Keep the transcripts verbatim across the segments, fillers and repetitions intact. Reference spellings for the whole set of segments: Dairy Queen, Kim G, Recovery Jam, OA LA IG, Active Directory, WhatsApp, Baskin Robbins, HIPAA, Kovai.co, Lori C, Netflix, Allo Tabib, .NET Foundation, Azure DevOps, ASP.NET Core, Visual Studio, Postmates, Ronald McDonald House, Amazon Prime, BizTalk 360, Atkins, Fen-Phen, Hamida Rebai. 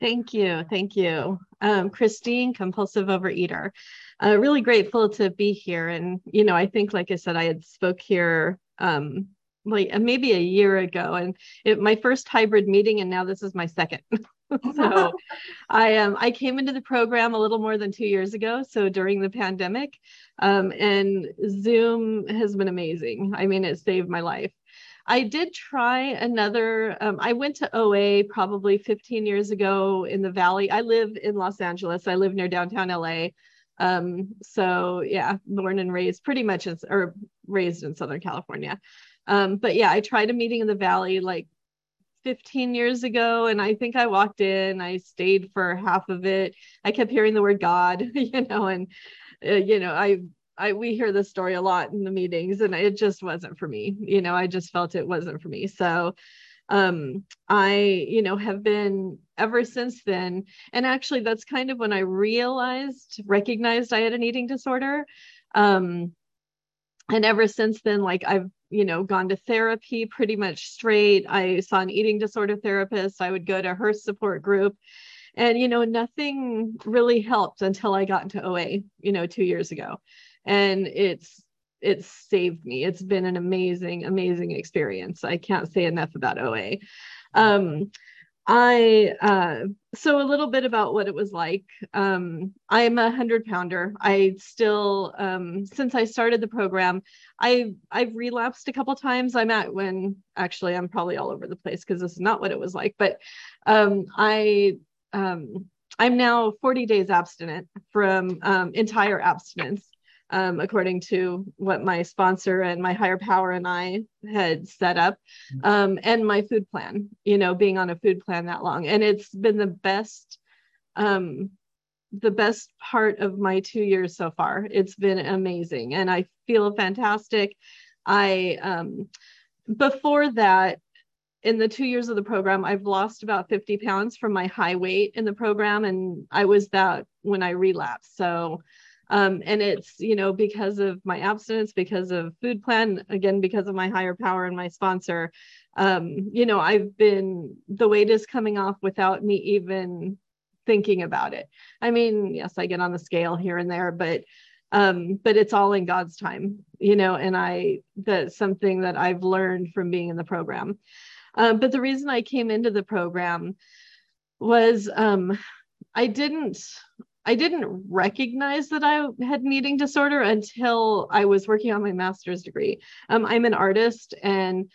Thank you. Thank you. Um, Christine, compulsive overeater. Uh, really grateful to be here. And, you know, I think, like I said, I had spoke here um, like maybe a year ago, and it my first hybrid meeting, and now this is my second. So I um, I came into the program a little more than two years ago. So during the pandemic, um, and Zoom has been amazing. I mean, it saved my life. I did try another, um, I went to O A probably fifteen years ago in the Valley. I live in Los Angeles. I live near downtown L A. Um, so yeah, born and raised pretty much, as, or raised in Southern California. Um, but yeah, I tried a meeting in the Valley like fifteen years ago. And I think I walked in, I stayed for half of it. I kept hearing the word God, you know, and, uh, you know, I I, we hear this story a lot in the meetings, and it just wasn't for me. You know, I just felt it wasn't for me. So um, I, you know, have been ever since then. And actually that's kind of when I realized, recognized I had an eating disorder. Um, and ever since then, like I've, you know, gone to therapy pretty much straight. I saw an eating disorder therapist. I would go to her support group, and, you know, nothing really helped until I got into O A, you know, two years ago. And it's, it's saved me. It's been an amazing, amazing experience. I can't say enough about O A. Um, I, uh, so a little bit about what it was like. Um, I'm a hundred pounder. I still, um, since I started the program, I, I've relapsed a couple of times. I'm at when actually I'm probably all over the place, cause this is not what it was like, but, um, I, um, I'm now forty days abstinent from, um, entire abstinence. Um, according to what my sponsor and my higher power and I had set up, um, and my food plan, you know, being on a food plan that long. And it's been the best, um, the best part of my two years so far. It's been amazing. And I feel fantastic. I, um, before that, in the two years of the program, I've lost about fifty pounds from my high weight in the program. And I was that when I relapsed. So, Um, and it's, you know, because of my abstinence, because of food plan, again, because of my higher power and my sponsor, um, you know, I've been, the weight is coming off without me even thinking about it. I mean, yes, I get on the scale here and there, but, um, but it's all in God's time, you know, and I, that's something that I've learned from being in the program. Uh, but the reason I came into the program was, um, I didn't, I didn't recognize that I had an eating disorder until I was working on my master's degree. Um, I'm an artist, and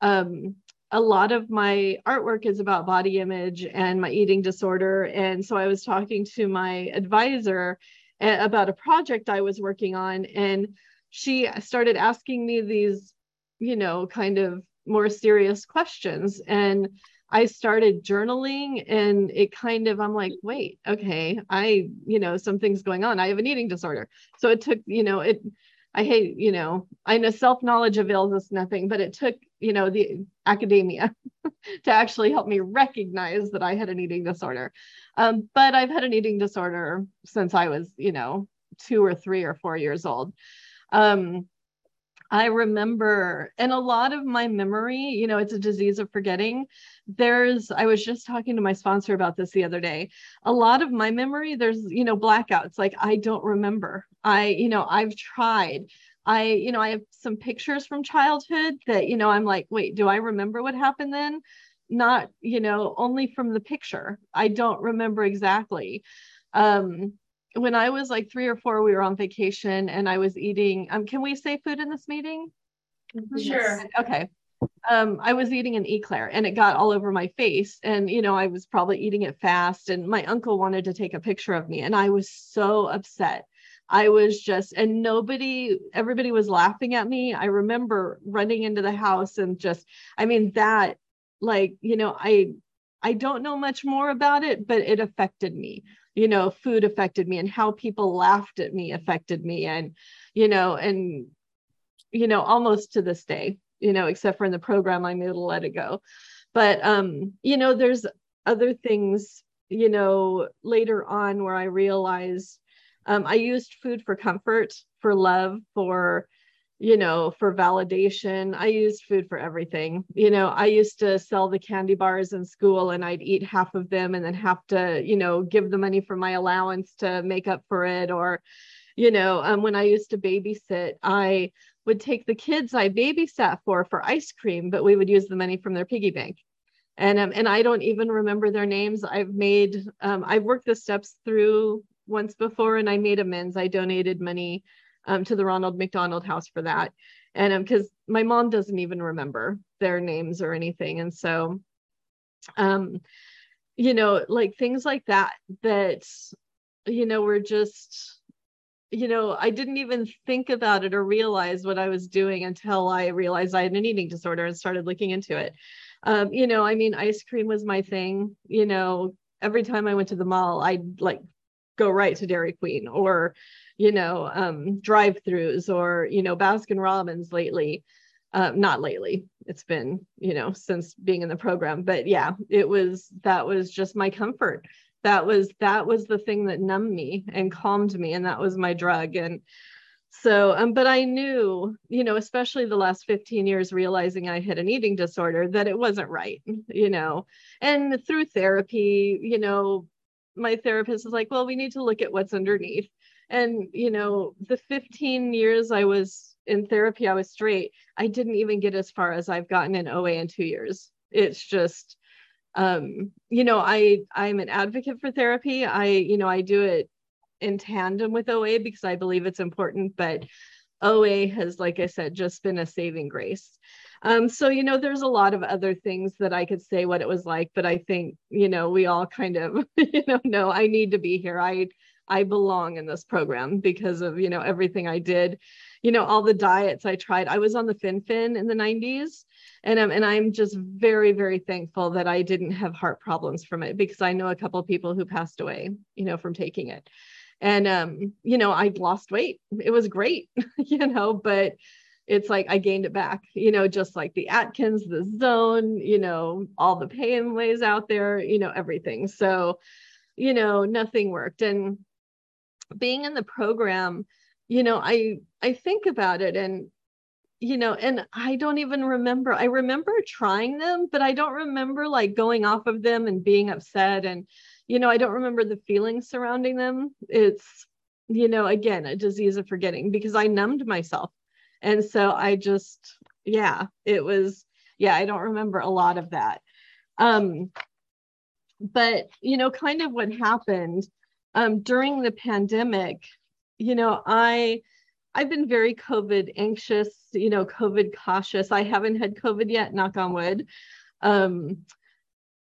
um, a lot of my artwork is about body image and my eating disorder. And so I was talking to my advisor about a project I was working on, and she started asking me these, you know, kind of more serious questions. And I started journaling, and it kind of, I'm like, wait, okay, I, you know, something's going on. I have an eating disorder. So it took, you know, it, I hate, you know, I know self-knowledge avails us nothing, but it took, you know, the academia to actually help me recognize that I had an eating disorder. Um, but I've had an eating disorder since I was, you know, two or three or four years old. Um, I remember, and a lot of my memory, you know, it's a disease of forgetting. There's, I was just talking to my sponsor about this the other day. A lot of my memory, there's, you know, blackouts. Like, I don't remember. I, you know, I've tried. I, you know, I have some pictures from childhood that, you know, I'm like, wait, do I remember what happened then? Not, you know, only from the picture. I don't remember exactly. Um, When I was like three or four, we were on vacation, and I was eating, um, can we say food in this meeting? Sure. Okay. Um, I was eating an eclair, and it got all over my face, and, you know, I was probably eating it fast, and my uncle wanted to take a picture of me, and I was so upset. I was just, and nobody, everybody was laughing at me. I remember running into the house and just, I mean, that, like, you know, I, I don't know much more about it, but it affected me. You know, food affected me, and how people laughed at me affected me. And, you know, and, you know, almost to this day, you know, except for in the program, I'm able to let it go. But, um, you know, there's other things, you know, later on where I realized um, I used food for comfort, for love, for, you know, for validation. I used food for everything. You know, I used to sell the candy bars in school and I'd eat half of them and then have to, you know, give the money from my allowance to make up for it. Or, you know, um, when I used to babysit, I would take the kids I babysat for, for ice cream, but we would use the money from their piggy bank. And, um, and I don't even remember their names. I've made, um, I've worked the steps through once before and I made amends. I donated money um, to the Ronald McDonald House for that. And um, cause my mom doesn't even remember their names or anything. And so, um, you know, like things like that, that, you know, we're just, you know, I didn't even think about it or realize what I was doing until I realized I had an eating disorder and started looking into it. Um, you know, I mean, ice cream was my thing. You know, every time I went to the mall, I'd like go right to Dairy Queen or, you know, um, drive-thrus or, you know, Baskin Robbins lately. Uh, not lately. It's been, you know, since being in the program, but yeah, it was, that was just my comfort. That was, that was the thing that numbed me and calmed me. And that was my drug. And so, um, but I knew, you know, especially the last fifteen years, realizing I had an eating disorder, that it wasn't right, you know, and through therapy, you know, my therapist was like, well, we need to look at what's underneath. And, you know, the fifteen years I was in therapy, I was straight. I didn't even get as far as I've gotten in O A in two years. It's just, um, you know, I, I'm an advocate for therapy. I, you know, I do it in tandem with O A because I believe it's important, but O A has, like I said, just been a saving grace. Um, so, you know, there's a lot of other things that I could say what it was like, but I think, you know, we all kind of, you know, know I need to be here. I, I belong in this program because of, you know, everything I did, you know, all the diets I tried. I was on the Fen-Phen in the nineties. And um, and I'm just very, very thankful that I didn't have heart problems from it, because I know a couple of people who passed away, you know, from taking it. And, um, you know, I lost weight. It was great, you know, but it's like, I gained it back, you know, just like the Atkins, the zone, you know, all the pay and ways out there, you know, everything. So, you know, nothing worked. And being in the program, you know, I, I think about it and, you know, and I don't even remember, I remember trying them, but I don't remember like going off of them and being upset. And, you know, I don't remember the feelings surrounding them. It's, you know, again, a disease of forgetting, because I numbed myself. And so I just, yeah, it was, yeah, I don't remember a lot of that. Um, but, you know, kind of what happened um, during the pandemic, you know, I, I've been very COVID anxious, you know, COVID cautious. I haven't had COVID yet, knock on wood. Um,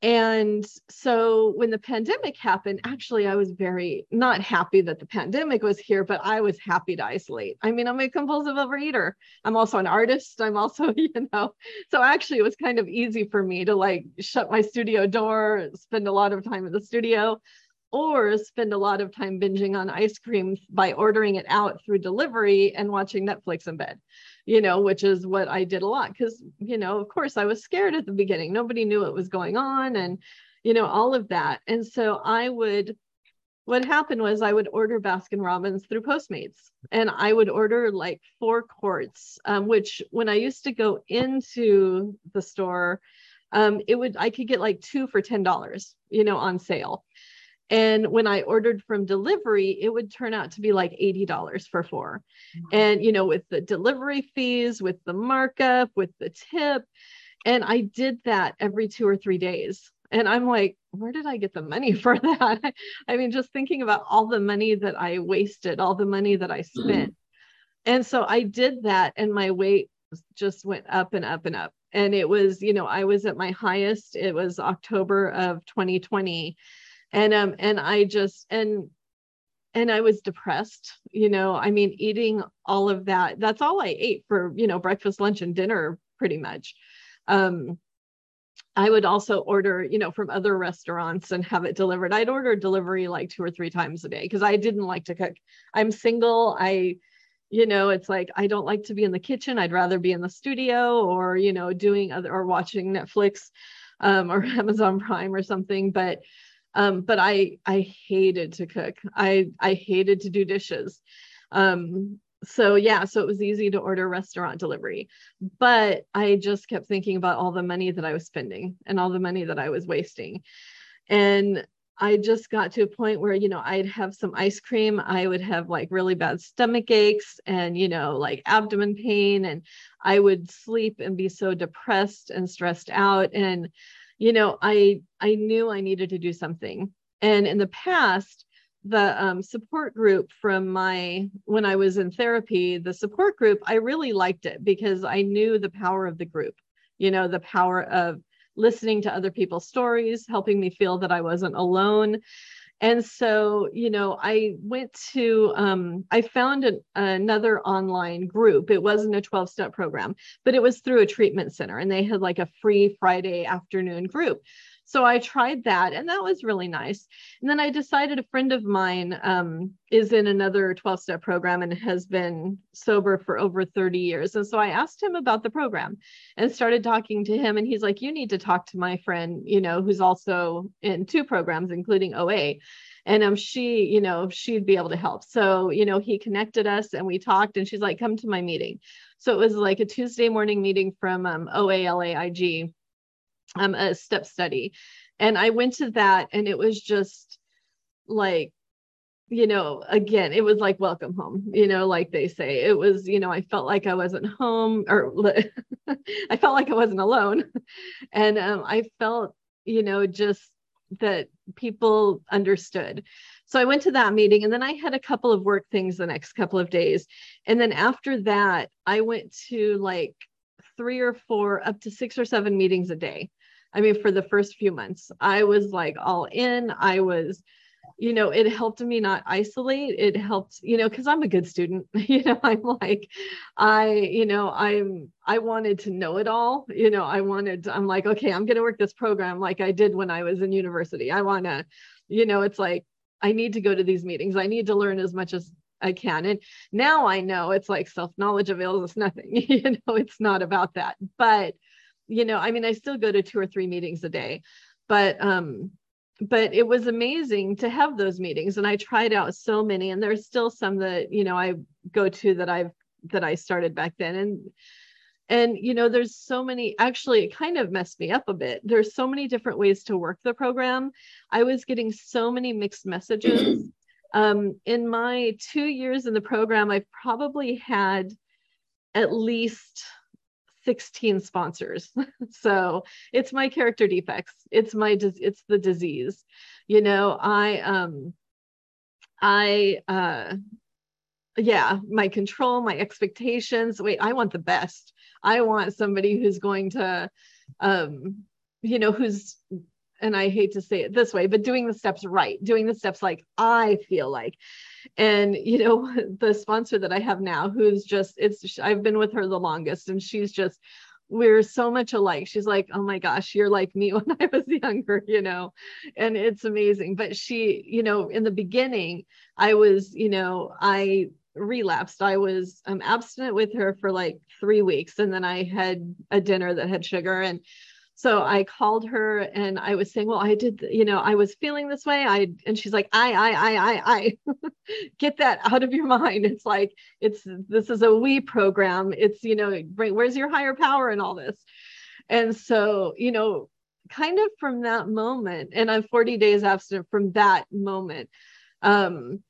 And so when the pandemic happened, actually, I was very not happy that the pandemic was here, but I was happy to isolate. I mean, I'm a compulsive overeater. I'm also an artist. I'm also, you know, so actually it was kind of easy for me to like shut my studio door, spend a lot of time in the studio, or spend a lot of time binging on ice cream by ordering it out through delivery and watching Netflix in bed, you know, which is what I did a lot. Because, you know, of course I was scared at the beginning, nobody knew what was going on and, you know, all of that. And so I would, what happened was I would order Baskin Robbins through Postmates, and I would order like four quarts, um, which when I used to go into the store, um, it would, I could get like two for ten dollars, you know, on sale. And when I ordered from delivery, it would turn out to be like eighty dollars for four. And, you know, with the delivery fees, with the markup, with the tip. And I did that every two or three days. And I'm like, where did I get the money for that? I mean, just thinking about all the money that I wasted, all the money that I spent. Mm-hmm. And so I did that, and my weight just went up and up and up. And it was, you know, I was at my highest. It was October of twenty twenty. And, um, and I just, and, and I was depressed, you know, I mean, eating all of that, that's all I ate for, you know, breakfast, lunch, and dinner, pretty much. Um, I would also order, you know, from other restaurants and have it delivered. I'd order delivery like two or three times a day, because I didn't like to cook. I'm single. I, you know, it's like, I don't like to be in the kitchen. I'd rather be in the studio or, you know, doing other, or watching Netflix, um, or Amazon Prime or something. But Um, but I, I hated to cook. I, I hated to do dishes. Um, So yeah, so it was easy to order restaurant delivery, but I just kept thinking about all the money that I was spending and all the money that I was wasting. And I just got to a point where, you know, I'd have some ice cream, I would have like really bad stomach aches and, you know, like abdomen pain, and I would sleep and be so depressed and stressed out. And, you know, I, I knew I needed to do something. And in the past, the um, support group from my, when I was in therapy, the support group, I really liked it because I knew the power of the group, you know, the power of listening to other people's stories, helping me feel that I wasn't alone. And so, you know, I went to, um, I found an, another online group. It wasn't a twelve-step program, but it was through a treatment center, and they had like a free Friday afternoon group. So I tried that, and that was really nice. And then I decided a friend of mine um, is in another twelve-step program and has been sober for over thirty years. And so I asked him about the program and started talking to him. And he's like, you need to talk to my friend, you know, who's also in two programs, including O A. And um, she, you know, she'd be able to help. So, you know, he connected us and we talked, and she's like, come to my meeting. So it was like a Tuesday morning meeting from um, O A L A I G. Um, a step study. And I went to that, and it was just like, you know, again, it was like welcome home, you know, like they say. It was, you know, I felt like I wasn't home, or I felt like I wasn't alone. And um, I felt, you know, just that people understood. So I went to that meeting, and then I had a couple of work things the next couple of days. And then after that, I went to like three or four, up to six or seven meetings a day. I mean, for the first few months, I was like all in. I was, you know, it helped me not isolate. It helped, you know, because I'm a good student, you know, I'm like, I, you know, I'm, I wanted to know it all. You know, I wanted, I'm like, okay, I'm going to work this program like I did when I was in university. I want to, you know, it's like, I need to go to these meetings. I need to learn as much as I can. And now I know it's like self-knowledge avails us nothing, you know, it's not about that. But, you know, I mean, I still go to two or three meetings a day, but, um, but it was amazing to have those meetings. And I tried out so many, and there's still some that, you know, I go to that I've, that I started back then. And, and, you know, there's so many, actually it kind of messed me up a bit. There's so many different ways to work the program. I was getting so many mixed messages. Um, in my two years in the program, I've probably had at least sixteen sponsors. So it's my character defects. It's my, it's the disease. You know, I, um, I, uh, yeah, my control, my expectations. Wait, I want the best. I want somebody who's going to, um, you know, who's, and I hate to say it this way, but doing the steps right, doing the steps like I feel like. And, you know, the sponsor that I have now, who's just, it's, I've been with her the longest, and she's just, we're so much alike. She's like, oh my gosh, you're like me when I was younger, you know, and it's amazing. But she, you know, in the beginning, I was, you know, I relapsed. I was um, abstinent with her for like three weeks. And then I had a dinner that had sugar, and so I called her, and I was saying, well, I did, you know, I was feeling this way. I, and she's like, I, I, I, I, I, get that out of your mind. It's like, it's, this is a we program. It's, you know, bring, where's your higher power in all this? And so, you know, kind of from that moment, and I'm forty days abstinent from that moment, um,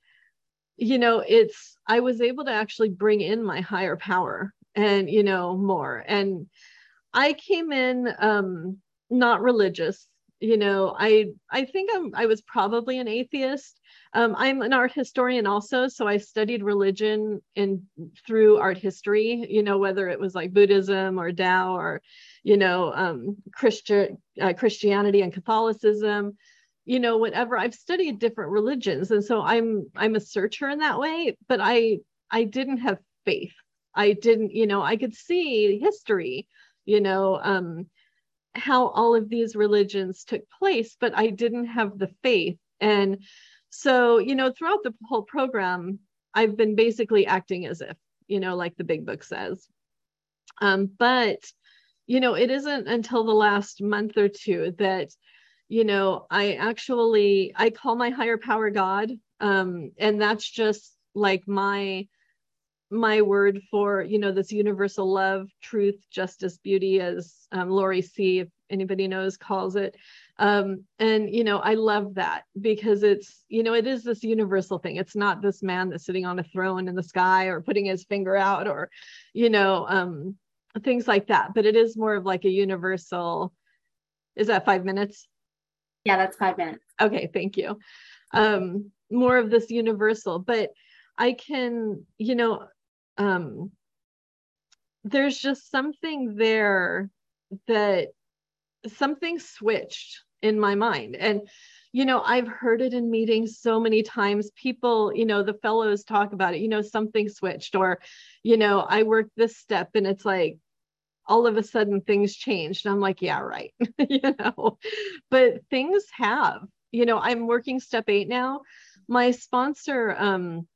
you know, it's, I was able to actually bring in my higher power and, you know, more. And I came in um, not religious, you know, I, I think I'm, I was probably an atheist. Um, I'm an art historian also. So I studied religion in through art history, you know, whether it was like Buddhism or Tao or, you know, um, Christian, uh, Christianity and Catholicism, you know, whatever. I've studied different religions. And so I'm, I'm a searcher in that way, but I, I didn't have faith. I didn't, you know, I could see history, you know, um, how all of these religions took place, but I didn't have the faith. And so, you know, throughout the whole program, I've been basically acting as if, you know, like the big book says. Um, but, you know, it isn't until the last month or two that, you know, I actually, I call my higher power God. Um, and that's just like my my word for, you know, this universal love, truth, justice, beauty, as um, Lori C, if anybody knows, calls it. Um, and, you know, I love that because it's, you know, it is this universal thing. It's not this man that's sitting on a throne in the sky or putting his finger out or, you know, um, things like that. But it is more of like a universal. Is that five minutes? Yeah, that's five minutes. Okay, thank you. Um, more of this universal, but I can, you know, um, there's just something there that something switched in my mind. And, you know, I've heard it in meetings so many times. People, you know, the fellows talk about it, you know, something switched, or, you know, I worked this step and it's like, all of a sudden things changed. And I'm like, yeah, right. You know, but things have, you know, I'm working step eight now. My sponsor, um,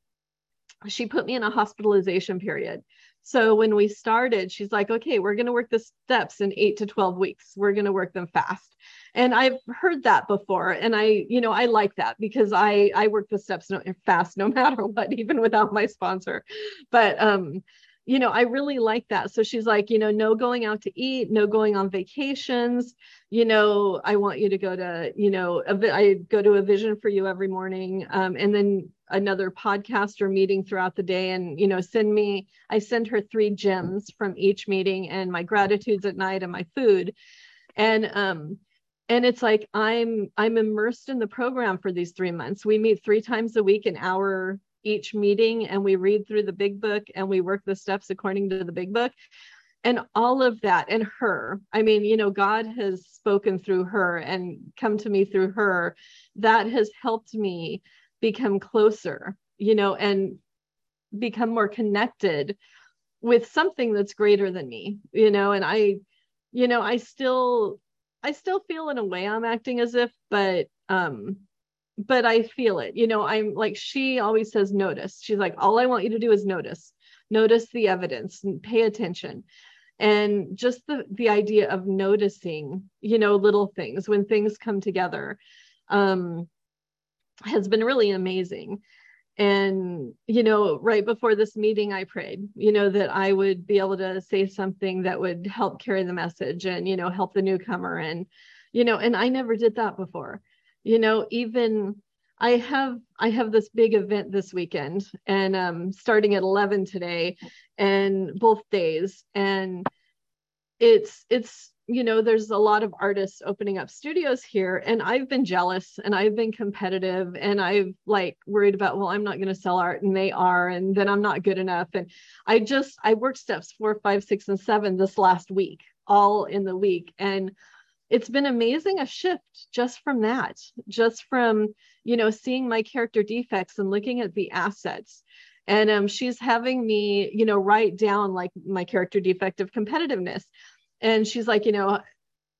she put me in a hospitalization period. So when we started, she's like, okay, we're going to work the steps in eight to twelve weeks. We're going to work them fast. And I've heard that before. And I, you know, I like that because I, I work the steps fast, no matter what, even without my sponsor. But, um, you know, I really like that. So she's like, you know, no going out to eat, no going on vacations. You know, I want you to go to, you know, a, I go to a vision for you every morning. Um, and then another podcast or meeting throughout the day. And, you know, send me, I send her three gems from each meeting and my gratitudes at night and my food. And, um, and it's like, I'm, I'm immersed in the program for these three months. We meet three times a week, an hour each meeting, and we read through the big book and we work the steps according to the big book and all of that. And her, I mean, you know, God has spoken through her and come to me through her. That has helped me become closer, you know, and become more connected with something that's greater than me, you know. And I, you know, I still, I still feel in a way I'm acting as if, but, um, but I feel it, you know. I'm like, she always says, notice. She's like, all I want you to do is notice, notice the evidence and pay attention. And just the, the idea of noticing, you know, little things when things come together, um, has been really amazing. And, you know, right before this meeting, I prayed, you know, that I would be able to say something that would help carry the message and, you know, help the newcomer. And, you know, and I never did that before. You know, even I have, I have this big event this weekend and um, starting at eleven today and both days. And it's, it's, you know, there's a lot of artists opening up studios here, and I've been jealous and I've been competitive and I've like worried about, well, I'm not going to sell art and they are, and then I'm not good enough. And I just, I worked steps four, five, six, and seven this last week, all in the week. And it's been amazing, a shift just from that, just from, you know, seeing my character defects and looking at the assets. And um, she's having me, you know, write down like my character defect of competitiveness. And she's like, you know,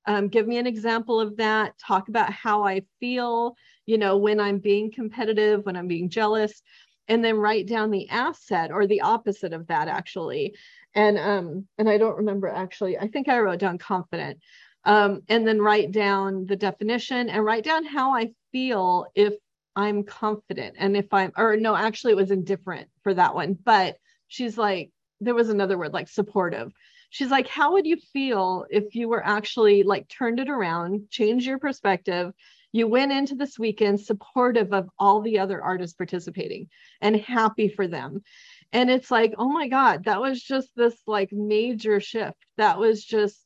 um, give me an example of that. Talk about how I feel, you know, when I'm being competitive, when I'm being jealous, and then write down the asset or the opposite of that actually. And, um, and I don't remember actually, I think I wrote down confident. Um, and then write down the definition and write down how I feel if I'm confident. And if I'm, or no, actually it was indifferent for that one. But she's like, there was another word like supportive. She's like, how would you feel if you were actually like turned it around, changed your perspective? You went into this weekend supportive of all the other artists participating and happy for them. And it's like, oh my God, that was just this like major shift. That was just,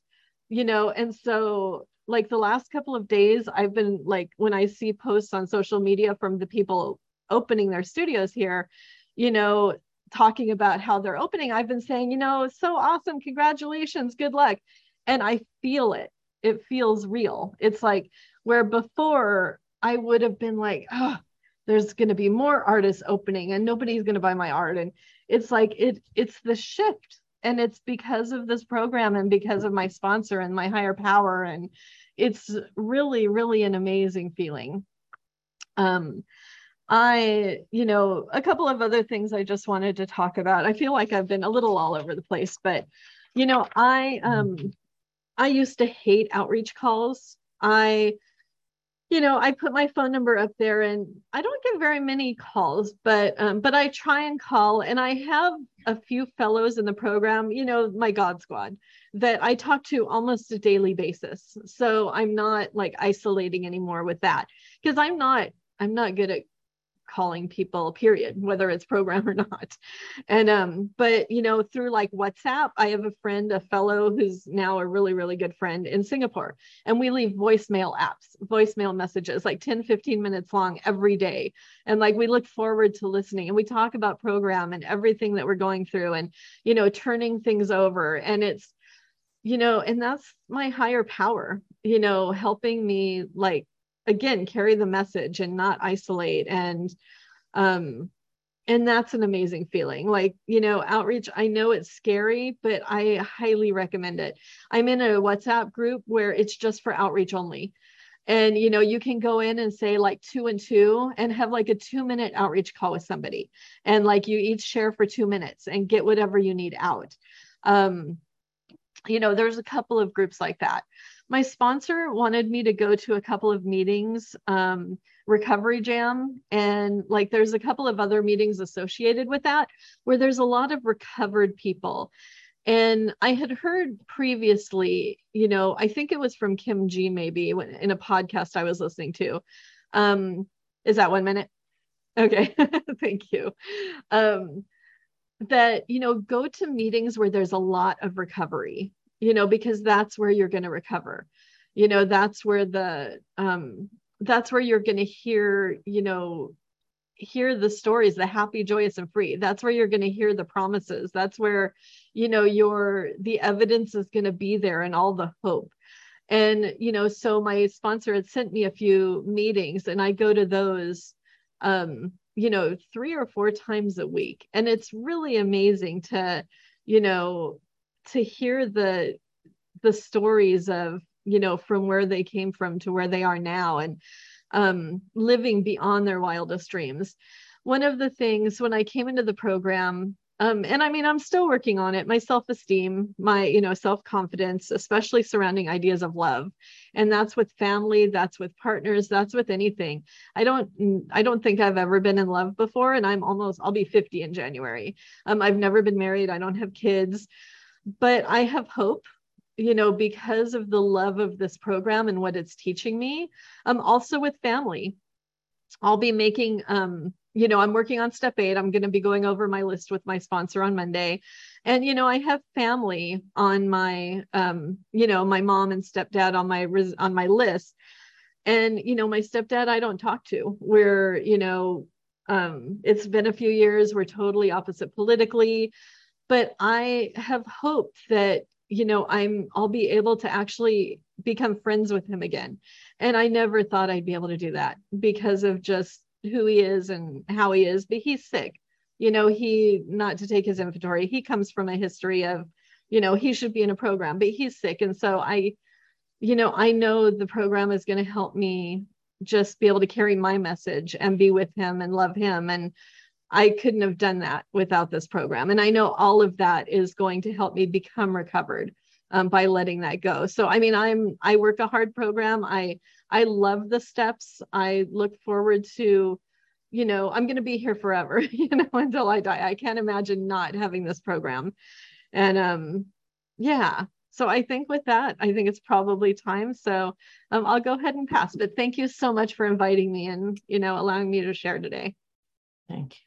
you know. And so like the last couple of days, I've been like, when I see posts on social media from the people opening their studios here, you know, talking about how they're opening, I've been saying, you know, so awesome. Congratulations. Good luck. And I feel it. It feels real. It's like where before I would have been like, oh, there's going to be more artists opening and nobody's going to buy my art. And it's like, it, it's the shift. And it's because of this program and because of my sponsor and my higher power. And it's really, really an amazing feeling. Um, I, you know, a couple of other things I just wanted to talk about. I feel like I've been a little all over the place, but, you know, I, um, I used to hate outreach calls. I, you know, I put my phone number up there, and I don't get very many calls, but, um, but I try and call, and I have a few fellows in the program, you know, my God squad that I talk to almost a daily basis. So I'm not like isolating anymore with that, because I'm not, I'm not good at calling people, period, whether it's program or not. And, um, but, you know, through like WhatsApp, I have a friend, a fellow who's now a really, really good friend in Singapore. And we leave voicemail apps, voicemail messages, like ten, fifteen minutes long every day. And like, we look forward to listening, and we talk about program and everything that we're going through, and, you know, turning things over. And it's, you know, and that's my higher power, you know, helping me, like, again, carry the message and not isolate. And, um, and that's an amazing feeling. Like, you know, outreach, I know it's scary, but I highly recommend it. I'm in a WhatsApp group where it's just for outreach only. And, you know, you can go in and say like two and two and have like a two minute outreach call with somebody. And like you each share for two minutes and get whatever you need out. Um, you know, there's a couple of groups like that. My sponsor wanted me to go to a couple of meetings, um, Recovery Jam, and like there's a couple of other meetings associated with that where there's a lot of recovered people. And I had heard previously, you know, I think it was from Kim G maybe when, in a podcast I was listening to. Um, is that one minute? Okay, thank you. Um, that, you know, go to meetings where there's a lot of recovery, you know, because that's where you're going to recover, you know, that's where the, um, that's where you're going to hear, you know, hear the stories, the happy, joyous, and free. That's where you're going to hear the promises. That's where, you know, your, the evidence is going to be there and all the hope. And, you know, so my sponsor had sent me a few meetings, and I go to those, um, you know, three or four times a week. And it's really amazing to, you know, to hear the, the stories of, you know, from where they came from to where they are now, and um, living beyond their wildest dreams. One of the things when I came into the program, um, and I mean, I'm still working on it, my self-esteem, my, you know, self-confidence, especially surrounding ideas of love. And that's with family, that's with partners, that's with anything. I don't, I don't think I've ever been in love before. And I'm almost, I'll be fifty in January. Um, I've never been married. I don't have kids. But I have hope, you know, because of the love of this program and what it's teaching me. Um, also with family, I'll be making, um, you know, I'm working on step eight. I'm going to be going over my list with my sponsor on Monday. And, you know, I have family on my, um, you know, my mom and stepdad on my, on my list. And, you know, my stepdad, I don't talk to. We're, you know, um, it's been a few years. We're totally opposite politically. But I have hope that, you know, I'm, I'll be able to actually become friends with him again. And I never thought I'd be able to do that because of just who he is and how he is, but he's sick. You know, he, not to take his inventory, he comes from a history of, you know, he should be in a program, but he's sick. And so I, you know, I know the program is going to help me just be able to carry my message and be with him and love him. And I couldn't have done that without this program. And I know all of that is going to help me become recovered um, by letting that go. So, I mean, I'm, I work a hard program. I, I love the steps. I look forward to, you know, I'm going to be here forever, you know, until I die. I can't imagine not having this program. And um, yeah, so I think with that, I think it's probably time. So um, I'll go ahead and pass, but thank you so much for inviting me and, you know, allowing me to share today. Thank you.